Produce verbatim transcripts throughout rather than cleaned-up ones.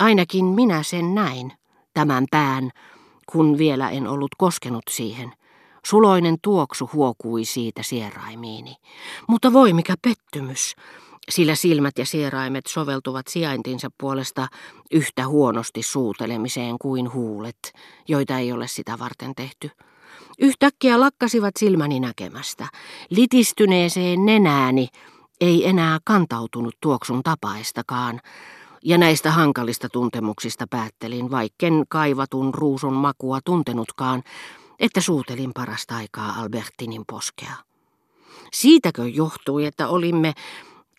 Ainakin minä sen näin, tämän pään, kun vielä en ollut koskenut siihen. Suloinen tuoksu huokui siitä sieraimiini. Mutta voi mikä pettymys, sillä silmät ja sieraimet soveltuvat sijaintinsa puolesta yhtä huonosti suutelemiseen kuin huulet, joita ei ole sitä varten tehty. Yhtäkkiä lakkasivat silmäni näkemästä. Litistyneeseen nenääni ei enää kantautunut tuoksun tapaistakaan. Ja näistä hankalista tuntemuksista päättelin, vaikken kaivatun ruusun makua tuntenutkaan, että suutelin parasta aikaa Albertinin poskea. Siitäkö johtui, että olimme,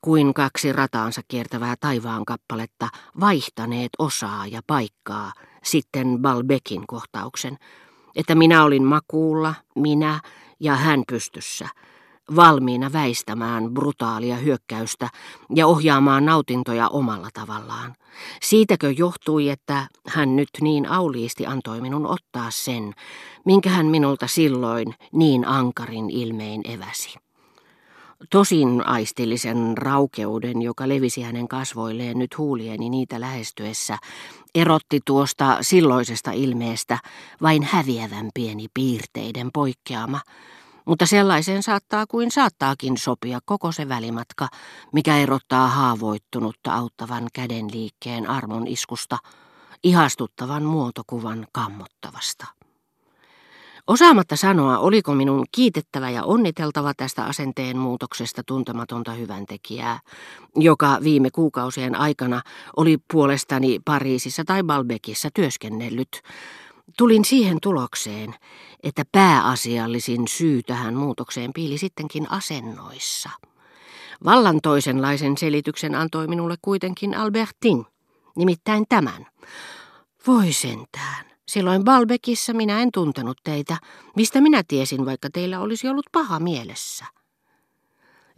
kuin kaksi rataansa kiertävää taivaan kappaletta, vaihtaneet osaa ja paikkaa sitten Balbeckin kohtauksen, että minä olin makuulla, minä ja hän pystyssä, valmiina väistämään brutaalia hyökkäystä ja ohjaamaan nautintoja omalla tavallaan. Siitäkö johtui, että hän nyt niin auliisti antoi minun ottaa sen, minkä hän minulta silloin niin ankarin ilmein eväsi. Tosin aistillisen raukeuden, joka levisi hänen kasvoilleen nyt huulieni niitä lähestyessä, erotti tuosta silloisesta ilmeestä vain häviävän pieni piirteiden poikkeama. Mutta sellaiseen saattaa kuin saattaakin sopia koko se välimatka, mikä erottaa haavoittunutta auttavan käden liikkeen armon iskusta, ihastuttavan muotokuvan kammottavasta. Osaamatta sanoa, oliko minun kiitettävä ja onniteltava tästä asenteen muutoksesta tuntematonta hyväntekijää, joka viime kuukausien aikana oli puolestani Pariisissa tai Balbeckissä työskennellyt, tulin siihen tulokseen, että pääasiallisin syy tähän muutokseen piili sittenkin asennoissa. Vallan toisenlaisen selityksen antoi minulle kuitenkin Albertin, nimittäin tämän. Voi sentään, silloin Balbeckissä minä en tuntenut teitä, mistä minä tiesin, vaikka teillä olisi ollut paha mielessä.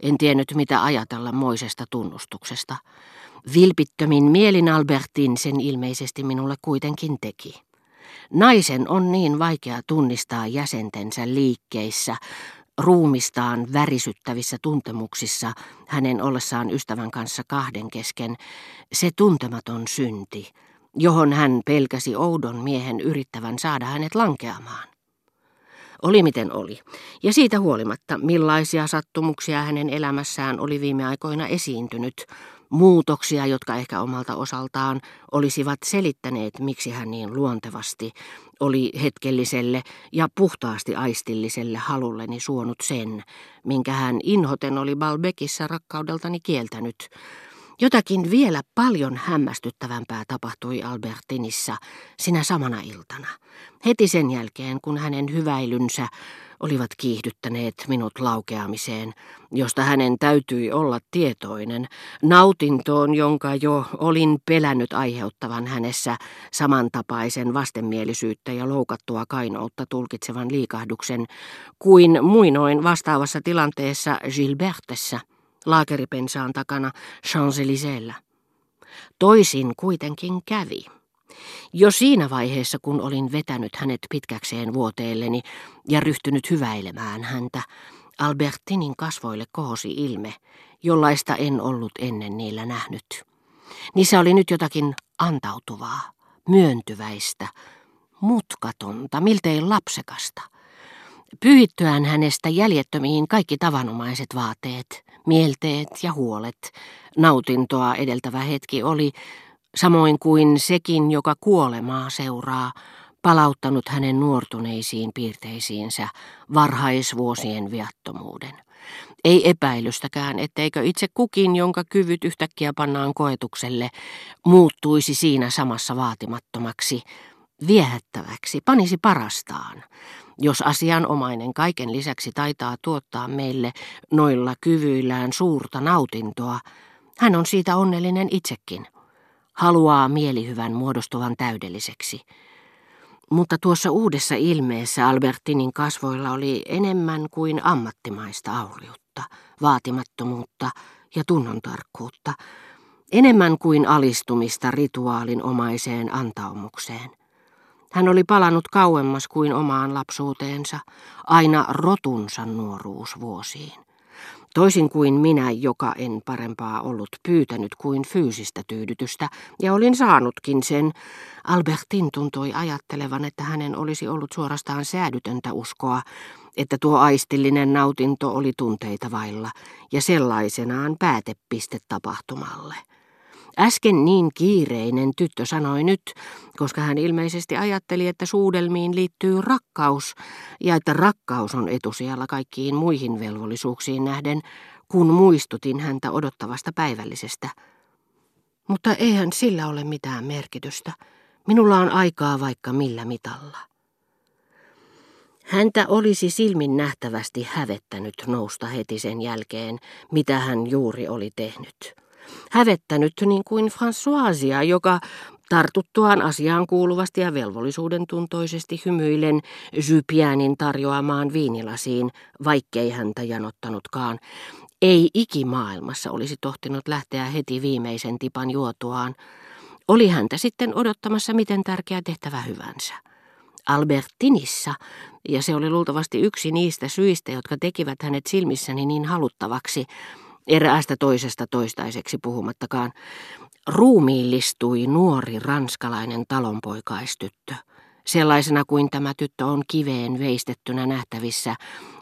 En tiennyt, mitä ajatella moisesta tunnustuksesta. Vilpittömin mielin Albertin sen ilmeisesti minulle kuitenkin teki. Naisen on niin vaikea tunnistaa jäsentensä liikkeissä, ruumistaan värisyttävissä tuntemuksissa, hänen ollessaan ystävän kanssa kahden kesken, se tuntematon synti, johon hän pelkäsi oudon miehen yrittävän saada hänet lankeamaan. Oli miten oli, ja siitä huolimatta, millaisia sattumuksia hänen elämässään oli viime aikoina esiintynyt, muutoksia, jotka ehkä omalta osaltaan olisivat selittäneet, miksi hän niin luontevasti oli hetkelliselle ja puhtaasti aistilliselle halulleni suonut sen, minkä hän inhoten oli Balbeckissä rakkaudeltani kieltänyt. Jotakin vielä paljon hämmästyttävämpää tapahtui Albertinissa sinä samana iltana, heti sen jälkeen, kun hänen hyväilynsä olivat kiihdyttäneet minut laukeamiseen, josta hänen täytyi olla tietoinen, nautintoon, jonka jo olin pelännyt aiheuttavan hänessä samantapaisen vastenmielisyyttä ja loukattua kainoutta tulkitsevan liikahduksen kuin muinoin vastaavassa tilanteessa Gilbertessä, laakeripensaan takana Champs-Élysées. Toisin kuitenkin kävi. Jo siinä vaiheessa, kun olin vetänyt hänet pitkäkseen vuoteelleni ja ryhtynyt hyväilemään häntä, Albertinin kasvoille kohosi ilme, jollaista en ollut ennen niillä nähnyt. Niissä oli nyt jotakin antautuvaa, myöntyväistä, mutkatonta, miltei lapsekasta. Pyyhittyään hänestä jäljettömiin kaikki tavanomaiset vaateet, mielteet ja huolet, nautintoa edeltävä hetki oli, samoin kuin sekin, joka kuolemaa seuraa, palauttanut hänen nuortuneisiin piirteisiinsä varhaisvuosien viattomuuden. Ei epäilystäkään, etteikö itse kukin, jonka kyvyt yhtäkkiä pannaan koetukselle, muuttuisi siinä samassa vaatimattomaksi, viehättäväksi, panisi parastaan, jos asianomainen kaiken lisäksi taitaa tuottaa meille noilla kyvyillään suurta nautintoa. Hän on siitä onnellinen itsekin. Haluaa mielihyvän muodostuvan täydelliseksi. Mutta tuossa uudessa ilmeessä Albertinin kasvoilla oli enemmän kuin ammattimaista auliutta, vaatimattomuutta ja tunnontarkkuutta. Enemmän kuin alistumista rituaalinomaiseen antaumukseen. Hän oli palannut kauemmas kuin omaan lapsuuteensa, aina rotunsa nuoruusvuosiin. Toisin kuin minä, joka en parempaa ollut pyytänyt kuin fyysistä tyydytystä, ja olin saanutkin sen, Albertin tuntui ajattelevan, että hänen olisi ollut suorastaan säädytöntä uskoa, että tuo aistillinen nautinto oli tunteita vailla ja sellaisenaan päätepiste tapahtumalle. Äsken niin kiireinen tyttö sanoi nyt, koska hän ilmeisesti ajatteli, että suudelmiin liittyy rakkaus ja että rakkaus on etusijalla kaikkiin muihin velvollisuuksiin nähden, kun muistutin häntä odottavasta päivällisestä. Mutta eihän sillä ole mitään merkitystä. Minulla on aikaa vaikka millä mitalla. Häntä olisi silmin nähtävästi hävettänyt nousta heti sen jälkeen, mitä hän juuri oli tehnyt. Hävettänyt niin kuin Françoisia, joka tartuttuaan asiaan kuuluvasti ja velvollisuuden tuntoisesti hymyillen Jupianin tarjoamaan viinilasiin, vaikkei häntä janottanutkaan, ei ikimaailmassa olisi tohtinut lähteä heti viimeisen tipan juotuaan. Oli häntä sitten odottamassa miten tärkeä tehtävä hyvänsä. Albertinissa, ja se oli luultavasti yksi niistä syistä, jotka tekivät hänet silmissäni niin haluttavaksi, eräästä toisesta toistaiseksi puhumattakaan, ruumiillistui nuori ranskalainen talonpoikaistyttö, sellaisena kuin tämä tyttö on kiveen veistettynä nähtävissä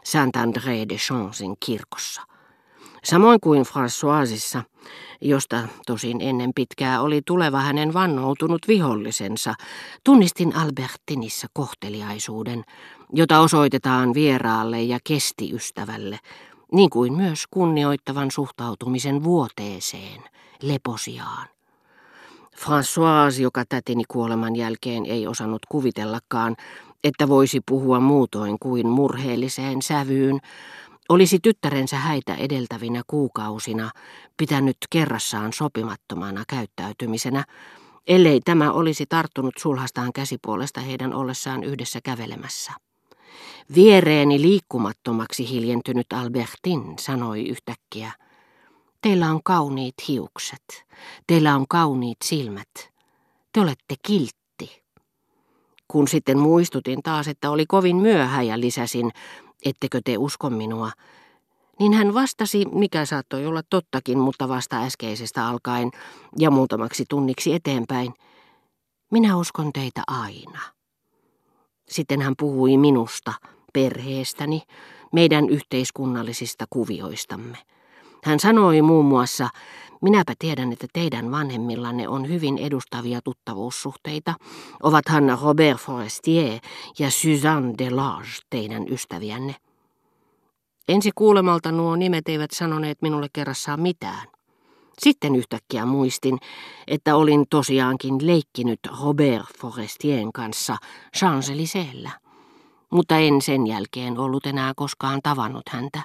Saint-André-de-Chansin kirkossa. Samoin kuin Françoisissa, josta tosin ennen pitkää oli tuleva hänen vannoutunut vihollisensa, tunnistin Albertinissa kohteliaisuuden, jota osoitetaan vieraalle ja kestiystävälle, niin kuin myös kunnioittavan suhtautumisen vuoteeseen, leposiaan. Françoise, joka tätini kuoleman jälkeen ei osannut kuvitellakaan, että voisi puhua muutoin kuin murheelliseen sävyyn, olisi tyttärensä häitä edeltävinä kuukausina pitänyt kerrassaan sopimattomana käyttäytymisenä, ellei tämä olisi tarttunut sulhastaan käsipuolesta heidän ollessaan yhdessä kävelemässä. Viereeni liikkumattomaksi hiljentynyt Albertin sanoi yhtäkkiä, teillä on kauniit hiukset, teillä on kauniit silmät, te olette kiltti. Kun sitten muistutin taas, että oli kovin myöhä ja lisäsin, ettekö te usko minua, niin hän vastasi, mikä saattoi olla tottakin, mutta vasta äskeisestä alkaen ja muutamaksi tunniksi eteenpäin, minä uskon teitä aina. Sitten hän puhui minusta, perheestäni, meidän yhteiskunnallisista kuvioistamme. Hän sanoi muun muassa, minäpä tiedän, että teidän vanhemmillanne on hyvin edustavia tuttavuussuhteita. Ovathan Robert Forestier ja Suzanne Delage teidän ystäviänne. Ensi kuulemalta nuo nimet eivät sanoneet minulle kerrassaan mitään. Sitten yhtäkkiä muistin, että olin tosiaankin leikkinyt Robert Forestien kanssa Champs-Élysées, mutta en sen jälkeen ollut enää koskaan tavannut häntä.